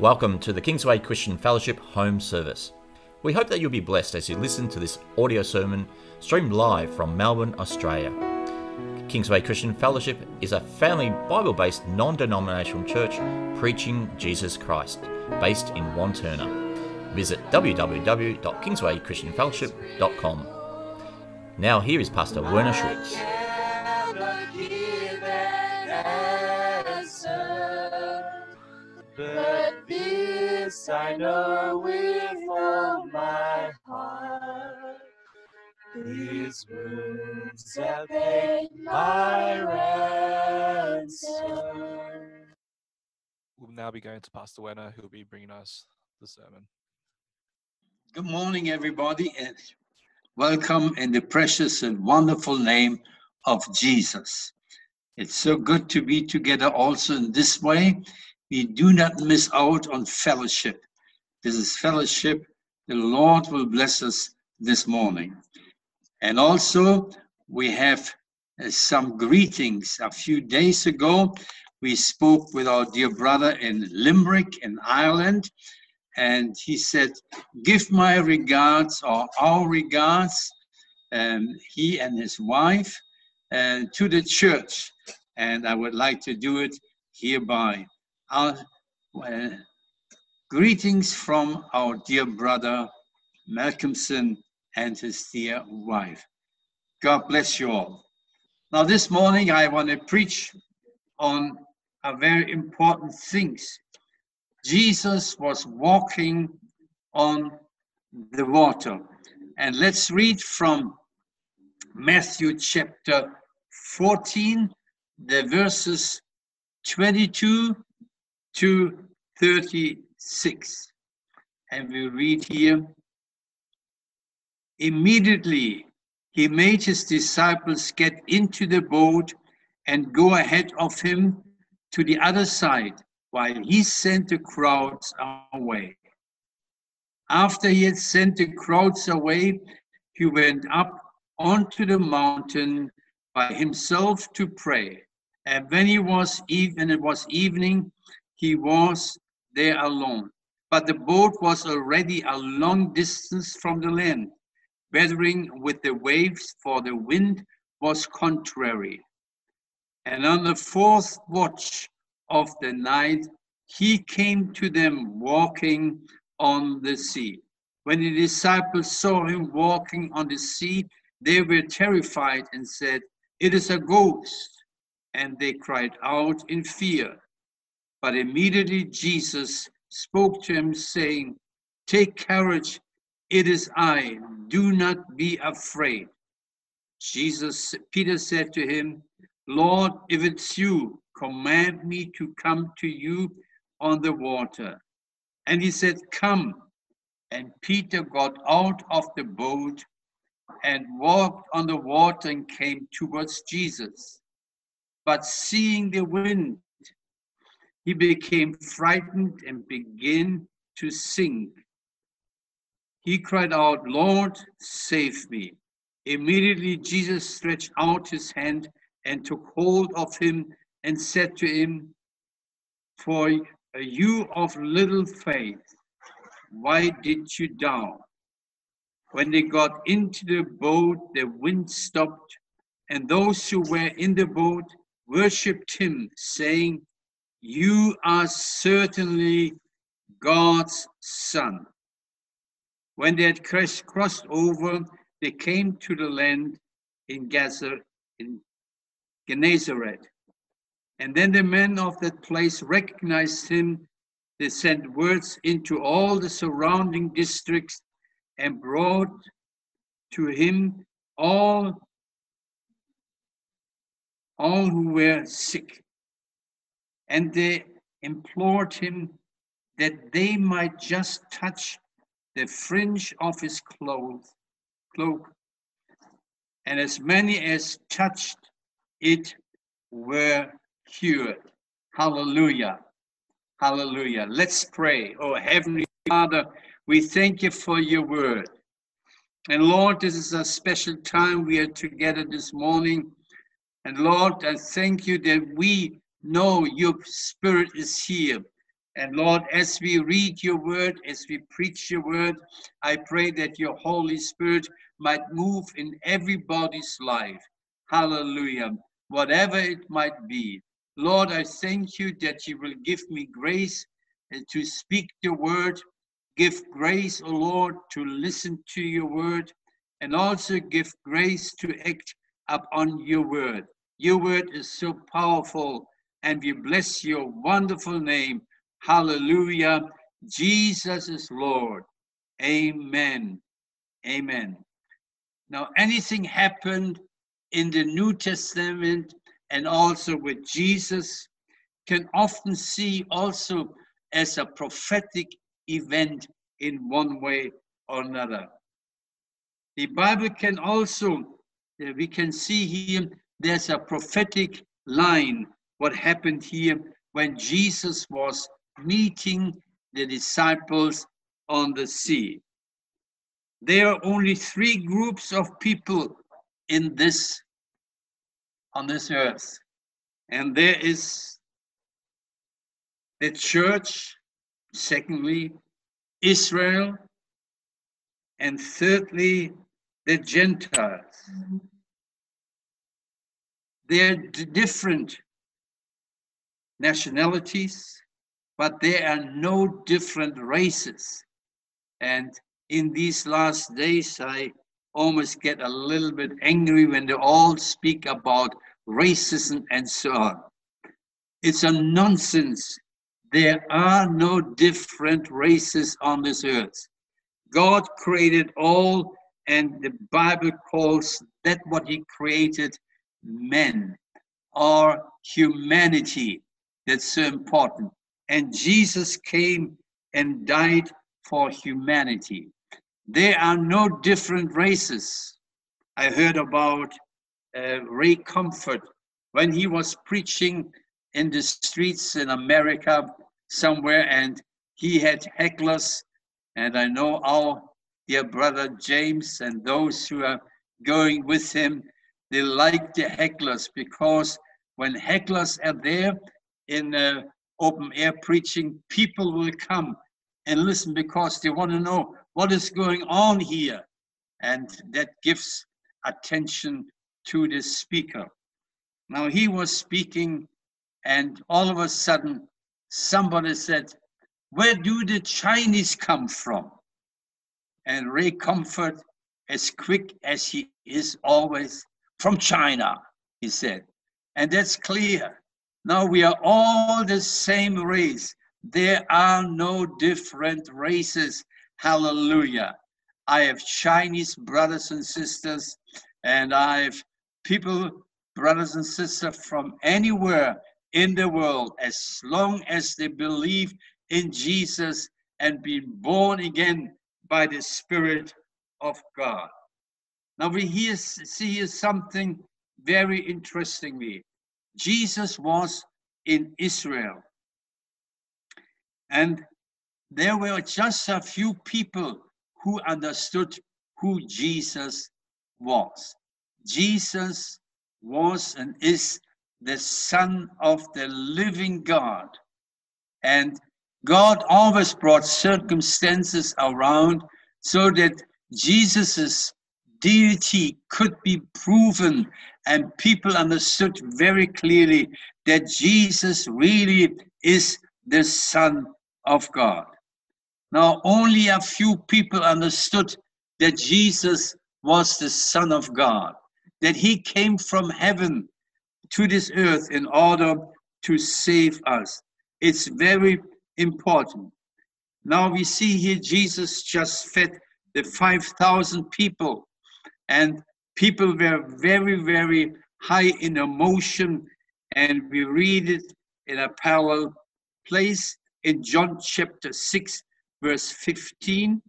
Welcome to the Kingsway Christian Fellowship Home Service. We hope that you'll be blessed as you listen to this audio sermon streamed live from Melbourne, Australia. Kingsway Christian Fellowship is a family Bible-based non-denominational church preaching Jesus Christ, based in Wantirna. Visit www.kingswaychristianfellowship.com. Now here is Pastor Werner Schulz. But this I know with all my heart, these wounds have paid my ransom. We'll now be going to Pastor Werner, who will be bringing us the sermon. Good morning, everybody, and welcome in the precious and wonderful name of Jesus. It's so good to be together also in this way. We do not miss out on fellowship. This is fellowship. The Lord will bless us this morning. And also, we have some greetings. A few days ago, we spoke with our dear brother in Limerick, in Ireland, and he said, give my regards, or our regards, he and his wife, to the church. And I would like to do it hereby. Greetings from our dear brother Malcolmson and his dear wife. God bless you all. Now this morning I want to preach on a very important things. Jesus was walking on the water. And let's read from Matthew chapter 14, the verses 22 to 36, and we read here, immediately he made his disciples get into the boat and go ahead of him to the other side, while he sent the crowds away. After he had sent the crowds away, he went up onto the mountain by himself to pray, and when it was evening, he was there alone, but the boat was already a long distance from the land, battering with the waves, for the wind was contrary. And on the fourth watch of the night, he came to them walking on the sea. When the disciples saw him walking on the sea, they were terrified and said, "It is a ghost," and they cried out in fear. But immediately Jesus spoke to him, saying, "Take courage, it is I, do not be afraid." Peter said to him, "Lord, if it's you, command me to come to you on the water." And he said, "Come." And Peter got out of the boat and walked on the water and came towards Jesus. But seeing the wind, he became frightened and began to sink. He cried out, "Lord, save me." Immediately Jesus stretched out his hand and took hold of him and said to him, "For you of little faith, why did you doubt?" When they got into the boat, the wind stopped, and those who were in the boat worshipped him, saying, "You are certainly God's son." When they had crossed over, they came to the land in Gaza, in Gennesaret. And then the men of that place recognized him. They sent words into all the surrounding districts and brought to him all who were sick. And they implored him that they might just touch the fringe of his cloak. And as many as touched it were cured. Hallelujah. Hallelujah. Let's pray. Oh, Heavenly Father, we thank you for your word. And Lord, this is a special time we are together this morning. And Lord, I thank you that we know your spirit is here. And Lord, as we read your word, as we preach your word, I pray that your Holy Spirit might move in everybody's life. Hallelujah. Whatever it might be. Lord, I thank you that you will give me grace to speak the word. Give grace, O Lord, to listen to your word, and also give grace to act upon your word. Your word is so powerful, and we bless your wonderful name. Hallelujah. Jesus is Lord. Amen. Amen. Now, anything happened in the New Testament and also with Jesus can often see also as a prophetic event in one way or another. The Bible can also, we can see here, there's a prophetic line, what happened here when Jesus was meeting the disciples on the sea. There are only three groups of people in this, on this earth. And there is the church, secondly, Israel, and thirdly, the Gentiles. They're different nationalities, but there are no different races. And in these last days, I almost get a little bit angry when they all speak about racism and so on. It's a nonsense. There are no different races on this earth. God created all, and the Bible calls that what he created men or humanity. That's so important. And Jesus came and died for humanity. There are no different races. I heard about Ray Comfort when he was preaching in the streets in America somewhere, and he had hecklers. And I know our dear brother James and those who are going with him, they like the hecklers, because when hecklers are there in open air preaching, people will come and listen because they want to know what is going on here. And that gives attention to the speaker. Now he was speaking, and all of a sudden somebody said, "Where do the Chinese come from?" And Ray Comfort, as quick as he is always, "From China," he said. And that's clear. Now we are all the same race. There are no different races. Hallelujah. I have Chinese brothers and sisters, and I have people, brothers and sisters from anywhere in the world, as long as they believe in Jesus and be born again by the Spirit of God. Now we see here something very interestingly. Jesus was in Israel, and there were just a few people who understood who Jesus was. Jesus was and is the Son of the living God. And God always brought circumstances around so that Jesus' deity could be proven, and people understood very clearly that Jesus really is the Son of God. Now, only a few people understood that Jesus was the Son of God, that he came from heaven to this earth in order to save us. It's very important. Now we see here Jesus just fed the 5,000 people, and people were very, very high in emotion, and we read it in a parallel place in John chapter 6, verse 15,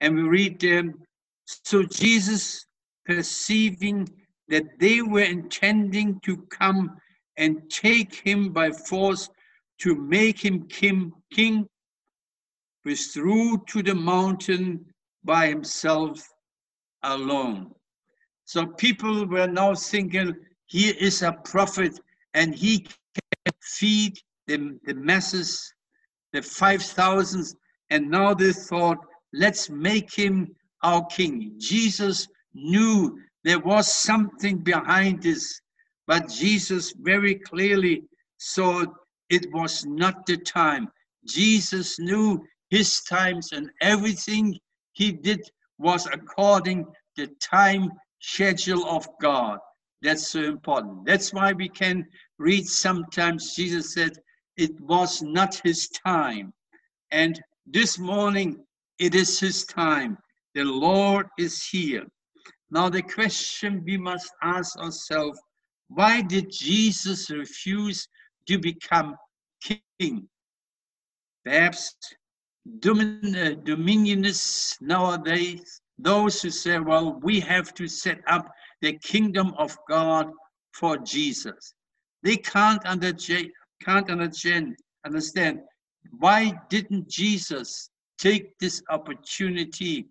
and we read them, "So Jesus, perceiving that they were intending to come and take him by force to make him king, withdrew to the mountain by himself alone." So people were now thinking, here is a prophet, and he can feed the masses, the 5,000, and now they thought, let's make him our king. Jesus knew there was something behind this, but Jesus very clearly saw it was not the time. Jesus knew his times, and everything he did was according to the time schedule of God. That's so important. That's why we can read sometimes Jesus said it was not his time. And this morning, it is his time. The Lord is here. Now the question we must ask ourselves, why did Jesus refuse to become king? Perhaps dominionists nowadays, those who say, well, we have to set up the kingdom of God for Jesus. They can't understand why didn't Jesus take this opportunity.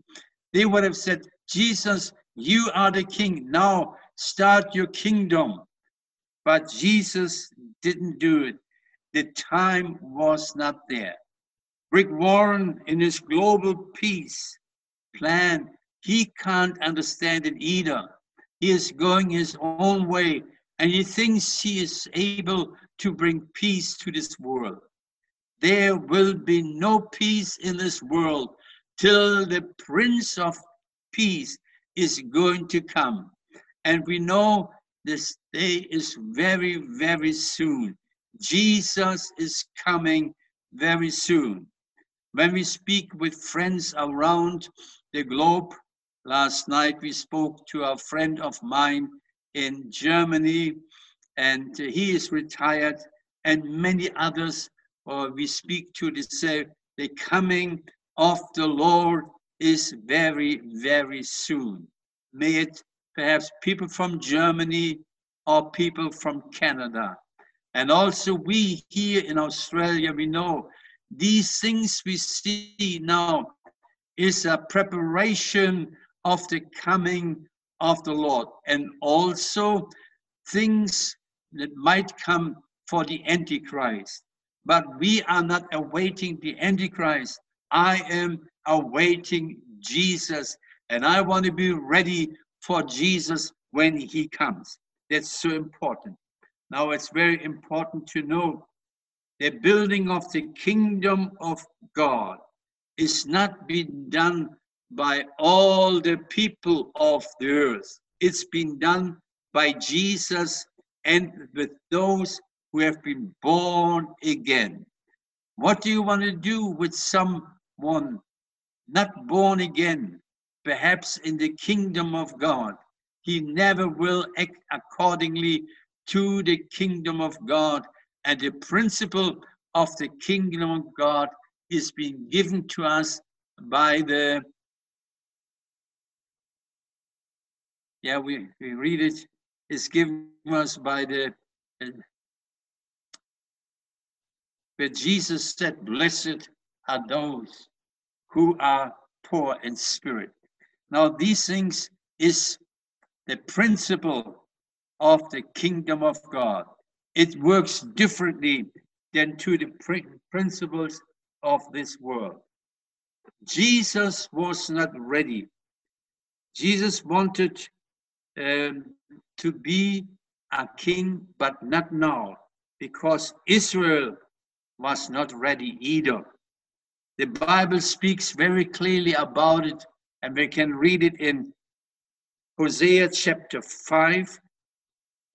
They would have said, Jesus, you are the king. Now start your kingdom. But Jesus didn't do it. The time was not there. Rick Warren, in his global peace plan, he can't understand it either. He is going his own way, and he thinks he is able to bring peace to this world. There will be no peace in this world till the Prince of Peace is going to come. And we know this day is very, very soon. Jesus is coming very soon. When we speak with friends around the globe, last night we spoke to a friend of mine in Germany, and he is retired, and many others we speak to, they say the coming of the Lord is very, very soon. May it perhaps people from Germany or people from Canada. And also we here in Australia, we know these things we see now is a preparation of the coming of the Lord, and also things that might come for the Antichrist. But we are not awaiting the Antichrist. I am awaiting Jesus, and I want to be ready for Jesus when he comes. That's so important. Now it's very important to know the building of the kingdom of God is not being done by all the people of the earth. It's been done by Jesus and with those who have been born again. What do you want to do with someone not born again, perhaps in the kingdom of God? He never will act accordingly to the kingdom of God, and the principle of the kingdom of God is being given to us by the we read it. It's given us by the where Jesus said, blessed are those who are poor in spirit. Now these things is the principle of the kingdom of God. It works differently than to the principles of this world. Jesus was not ready. Jesus wanted to be a king, but not now, because Israel was not ready either. The Bible speaks very clearly about it, and we can read it in Hosea chapter 5,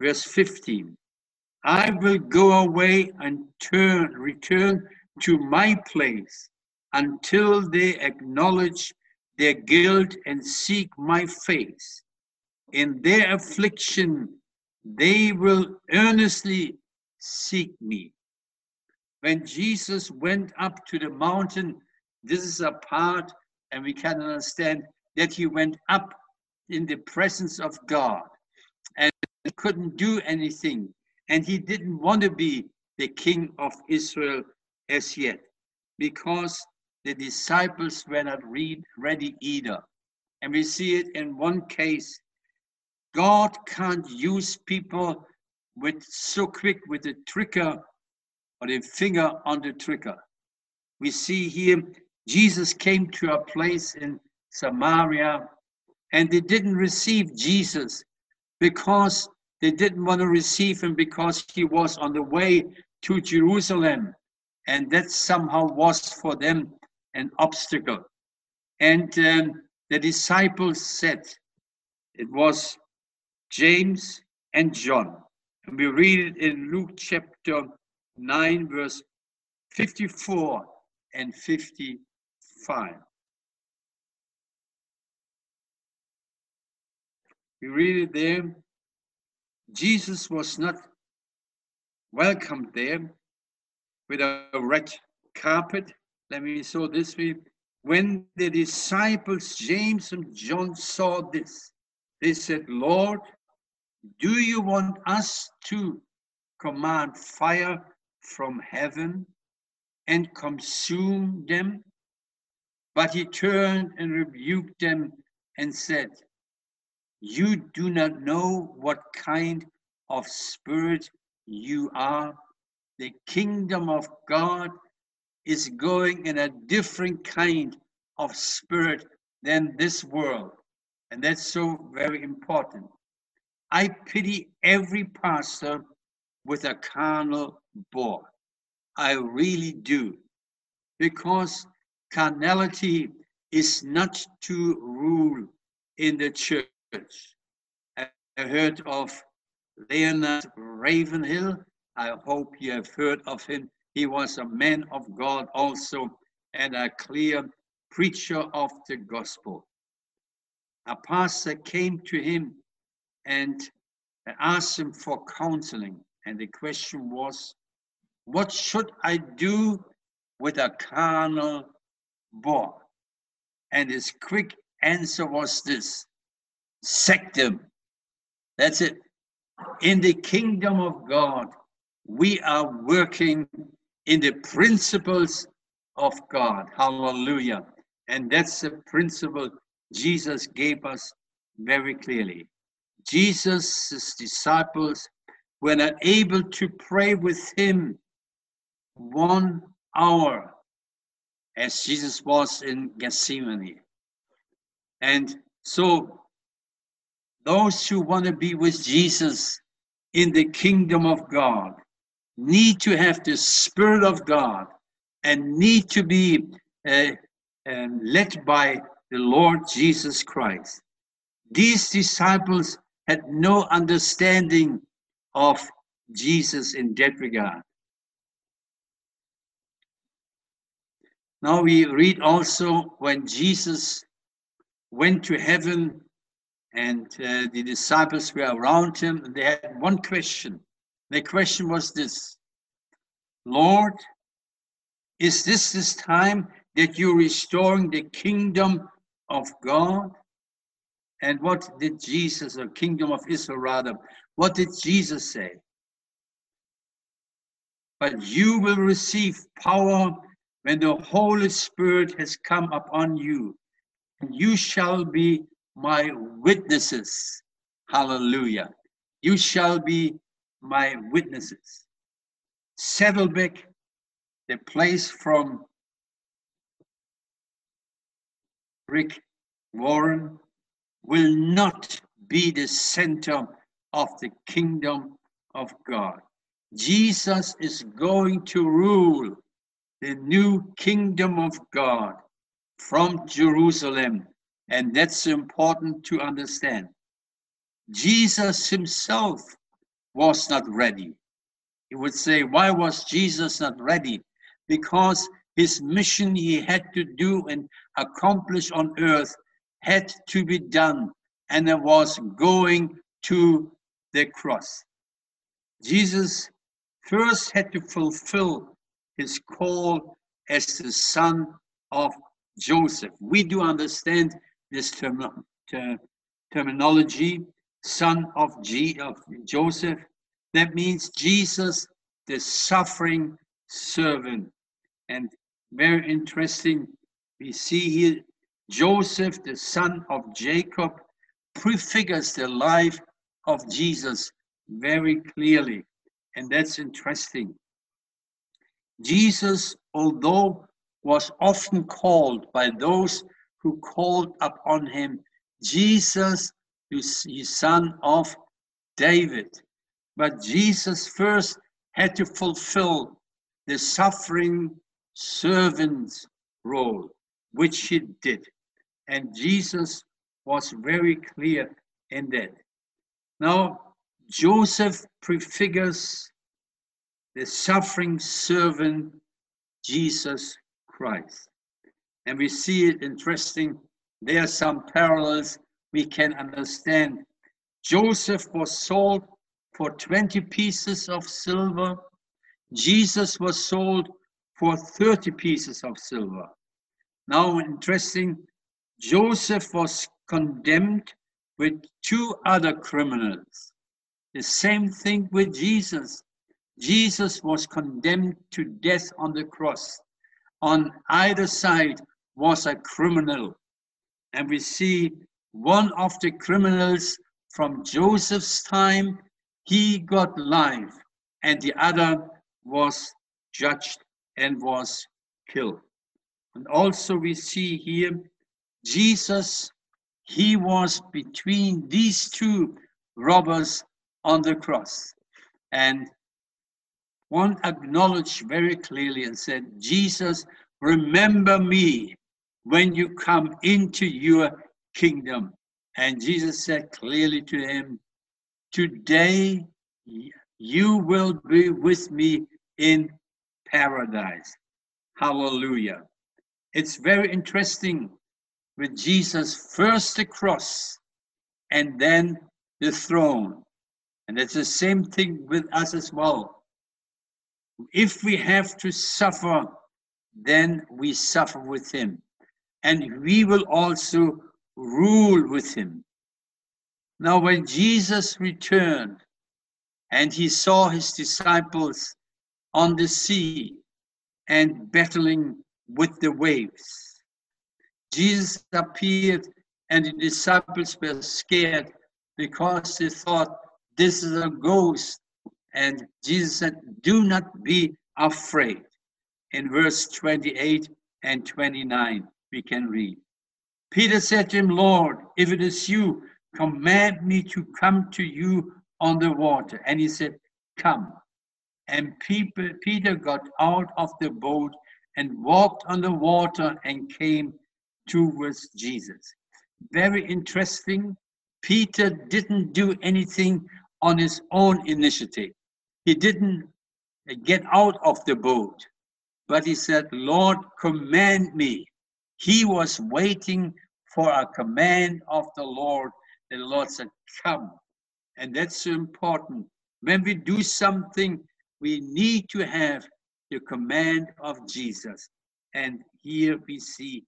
verse 15. I will go away and return to my place until they acknowledge their guilt and seek my face. In their affliction, they will earnestly seek me. When Jesus went up to the mountain, this is a part, and we can understand that he went up in the presence of God and couldn't do anything. And he didn't want to be the king of Israel as yet, because the disciples were not ready either. And we see it in one case. God can't use people with so quick with the trigger or the finger on the trigger. we see here, Jesus came to a place in Samaria, and they didn't receive Jesus because they didn't want to receive him because he was on the way to Jerusalem, and that somehow was for them an obstacle. And the disciples said, it was James and John. And we read it in Luke chapter 9, verse 54 and 55. We read it there. Jesus was not welcomed there with a red carpet. Let me show this way. When the disciples James and John saw this, they said, Lord, do you want us to command fire from heaven and consume them? But he turned and rebuked them and said, you do not know what kind of spirit you are. The kingdom of God is going in a different kind of spirit than this world. And that's so very important. I pity every pastor with a carnal bore. I really do. Because carnality is not to rule in the church. I heard of Leonard Ravenhill. I hope you have heard of him. He was a man of God also and a clear preacher of the gospel. A pastor came to him and asked him for counseling. And the question was, what should I do with a carnal bore? And his quick answer was this. Sack them. That's it. In the kingdom of God, we are working in the principles of God. Hallelujah. And that's the principle Jesus gave us very clearly. Jesus' disciples were not able to pray with him 1 hour as Jesus was in Gethsemane. And so those who want to be with Jesus in the kingdom of God need to have the Spirit of God and need to be led by the Lord Jesus Christ. These disciples had no understanding of Jesus in that regard. Now we read also when Jesus went to heaven and the disciples were around him, and they had one question. The question was this, Lord, is this time that you're restoring the kingdom of God? And what did Jesus, or kingdom of Israel rather, what did Jesus say? But you will receive power when the Holy Spirit has come upon you, and you shall be my witnesses. Hallelujah. You shall be my witnesses. Saddleback, the place from Rick Warren, will not be the center of the kingdom of God. Jesus is going to rule the new kingdom of God from Jerusalem. And that's important to understand. Jesus himself was not ready. You would say, why was Jesus not ready? Because his mission he had to do and accomplish on earth had to be done, and it was going to the cross. Jesus first had to fulfill his call as the son of Joseph. We do understand this terminology, son of Joseph. That means Jesus, the suffering servant. And very interesting, we see here, Joseph, the son of Jacob, prefigures the life of Jesus very clearly. And that's interesting. Jesus, although was often called by those who called upon him, Jesus, you son of David. But Jesus first had to fulfill the suffering servant role, which he did. And Jesus was very clear in that. Now, Joseph prefigures the suffering servant, Jesus Christ. And we see it interesting. There are some parallels we can understand. Joseph was sold for 20 pieces of silver. Jesus was sold for 30 pieces of silver. Now, interesting, Joseph was condemned with two other criminals. The same thing with Jesus. Jesus was condemned to death on the cross. On either side was a criminal. And we see one of the criminals from Joseph's time, he got life, and the other was judged and was killed. And also we see here, Jesus, he was between these two robbers on the cross. And one acknowledged very clearly and said, Jesus, remember me when you come into your kingdom. And Jesus said clearly to him, today you will be with me in paradise. Hallelujah. It's very interesting with Jesus, first the cross and then the throne. And it's the same thing with us as well. If we have to suffer, then we suffer with him, and we will also rule with him. Now, when Jesus returned and he saw his disciples on the sea and battling with the waves, Jesus appeared, and the disciples were scared because they thought this is a ghost. And Jesus said, do not be afraid. In verse 28 and 29, we can read. Peter said to him, Lord, if it is you, command me to come to you on the water. And he said, come. And Peter got out of the boat and walked on the water and came towards Jesus. Very interesting. Peter didn't do anything on his own initiative. He didn't get out of the boat, but he said, Lord, command me. He was waiting for a command of the Lord. The Lord said, come. And that's so important. When we do something, we need to have the command of Jesus. And here we see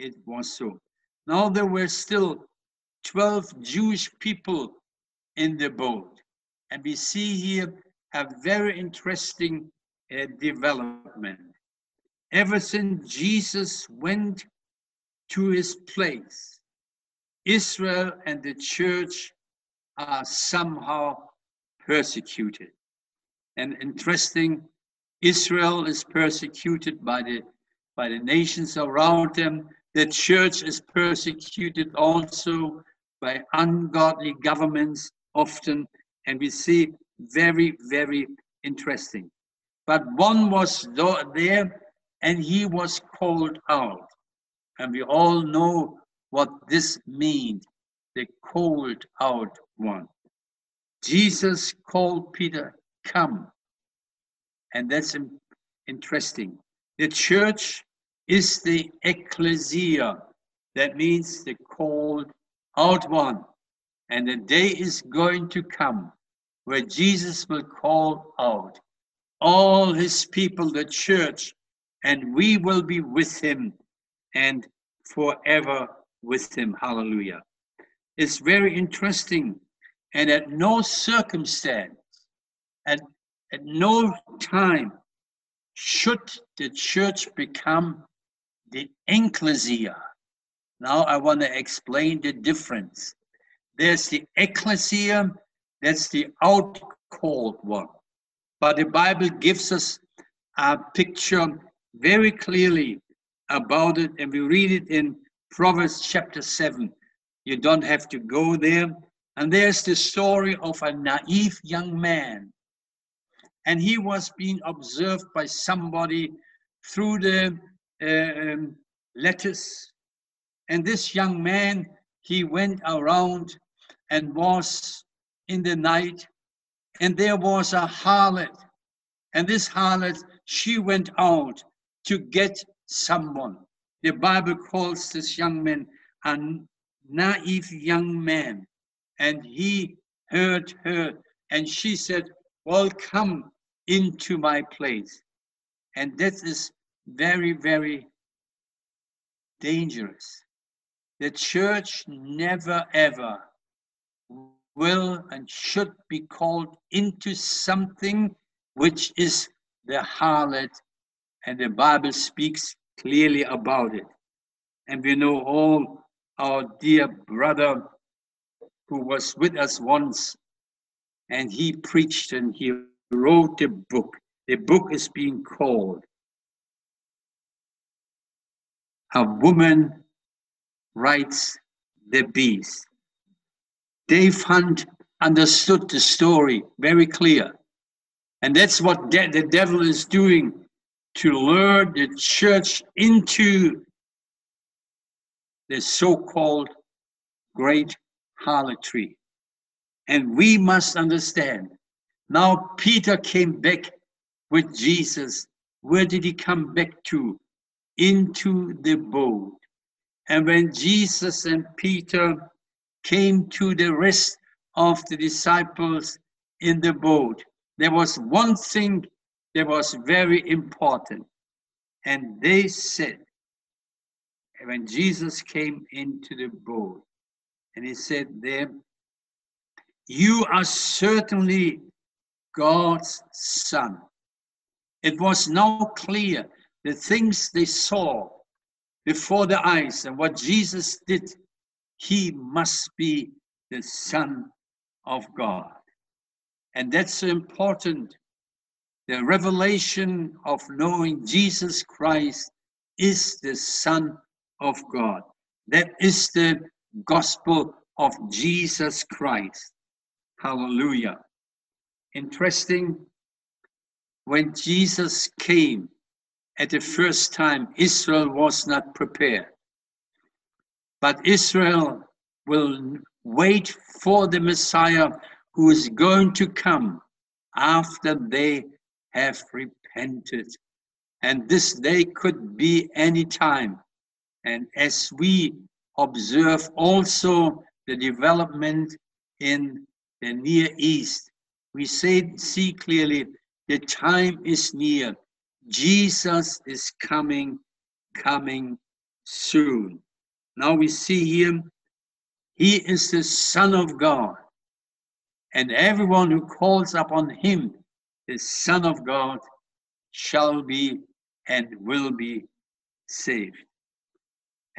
it was so. Now there were still 12 Jewish people in the boat. And we see here a very interesting development. Ever since Jesus went to his place, Israel and the church are somehow persecuted. And interesting, Israel is persecuted by the nations around them. The church is persecuted also by ungodly governments often, and we see very, very interesting. But one was there, and he was called out. And we all know what this means, the called out one. Jesus called Peter, come. And that's interesting. The church is the ecclesia. That means the called out one. And the day is going to come where Jesus will call out all his people, the church, and we will be with him and forever with him. Hallelujah. It's very interesting. And at no circumstance, at no time, should the church become the ecclesia. Now I want to explain the difference. There's the ecclesia, that's the out-called one. But the Bible gives us a picture very clearly about it, and we read it in Proverbs chapter 7. You don't have to go there. And there's the story of a naive young man. And he was being observed by somebody through the lattice. And this young man, he went around and was in the night. And there was a harlot. And this harlot, she went out to get someone. The Bible calls this young man a naive young man. And he heard her. And she said, well, come into my place. And that is very, very dangerous. The church never, ever will and should be called into something which is the harlot, and the Bible speaks clearly about it. And we know all our dear brother who was with us once, and he preached and he wrote a book. The book is being called A Woman Rides the Beast. Dave Hunt understood the story very clear. And that's what the devil is doing, to lure the church into the so-called great harlotry. And we must understand. Now Peter came back with Jesus. Where did he come back to? Into the boat. And when Jesus and Peter came to the rest of the disciples in the boat, there was one thing that was very important. And they said, when Jesus came into the boat, and he said them, you are certainly God's son. It was now clear, the things they saw before their eyes and what Jesus did, he must be the Son of God. And that's important. The revelation of knowing Jesus Christ is the Son of God. That is the gospel of Jesus Christ. Hallelujah. Interesting, when Jesus came at the first time, Israel was not prepared. But Israel will wait for the Messiah who is going to come after they have repented. And this day could be any time. And as we observe also the development in the Near East, we see clearly the time is near. Jesus is coming soon. Now we see him. He is the Son of God. And everyone who calls upon him, the Son of God, shall be and will be saved.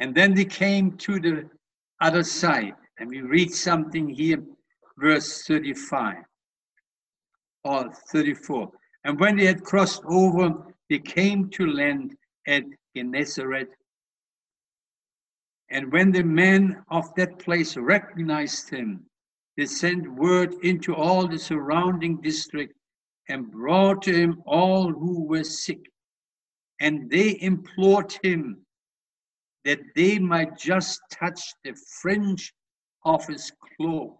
And then they came to the other side. And we read something here, verse 35 or 34. And when they had crossed over, they came to land at Gennesaret. And when the men of that place recognized him, they sent word into all the surrounding district and brought to him all who were sick. And they implored him that they might just touch the fringe of his cloak.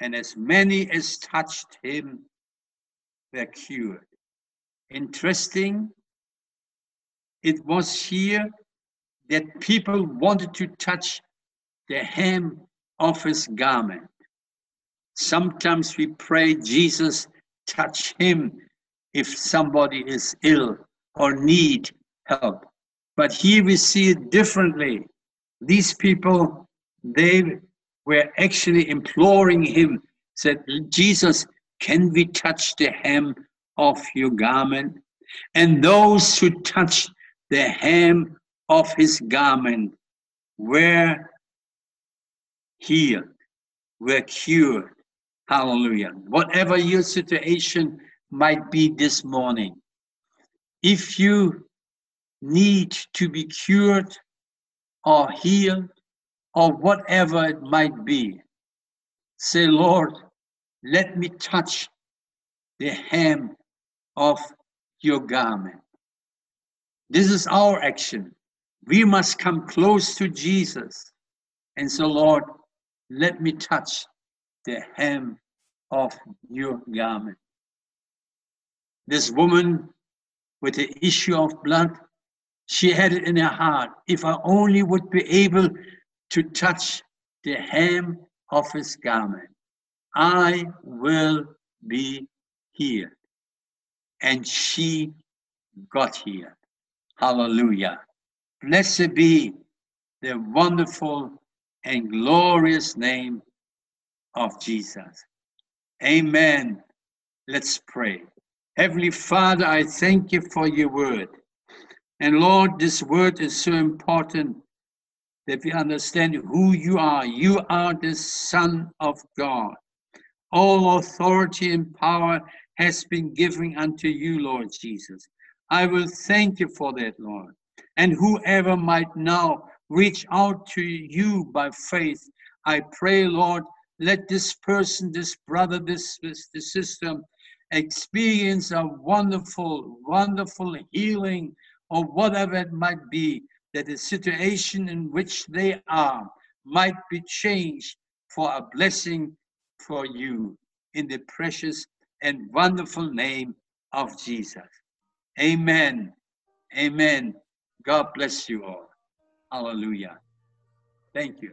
And as many as touched him were cured. Interesting, it was here that people wanted to touch the hem of his garment. Sometimes we pray, Jesus, touch him if somebody is ill or need help. But here we see it differently. These people, they were actually imploring him, said, Jesus, can we touch the hem of your garment? And those who touched the hem of his garment were healed, were cured. Hallelujah. Whatever your situation might be this morning, if you need to be cured or healed or whatever it might be. Say, Lord, let me touch the hem of your garment. This is our action. We must come close to Jesus and say, Lord, let me touch the hem of your garment. This woman with the issue of blood, she had it in her heart. If I only would be able to touch the hem of his garment, I will be healed. And she got healed. Hallelujah. Blessed be the wonderful and glorious name of Jesus. Amen. Let's pray. Heavenly Father, I thank you for your word. And Lord, this word is so important that we understand who you are. You are the Son of God. All authority and power has been given unto you, Lord Jesus. I will thank you for that, Lord. And whoever might now reach out to you by faith, I pray, Lord, let this person, this brother, this sister experience a wonderful, wonderful healing or whatever it might be, that the situation in which they are might be changed for a blessing for you in the precious and wonderful name of Jesus. Amen. Amen. God bless you all. Hallelujah. Thank you.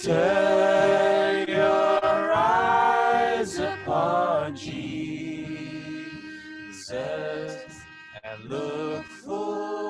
Turn your eyes upon Jesus and look for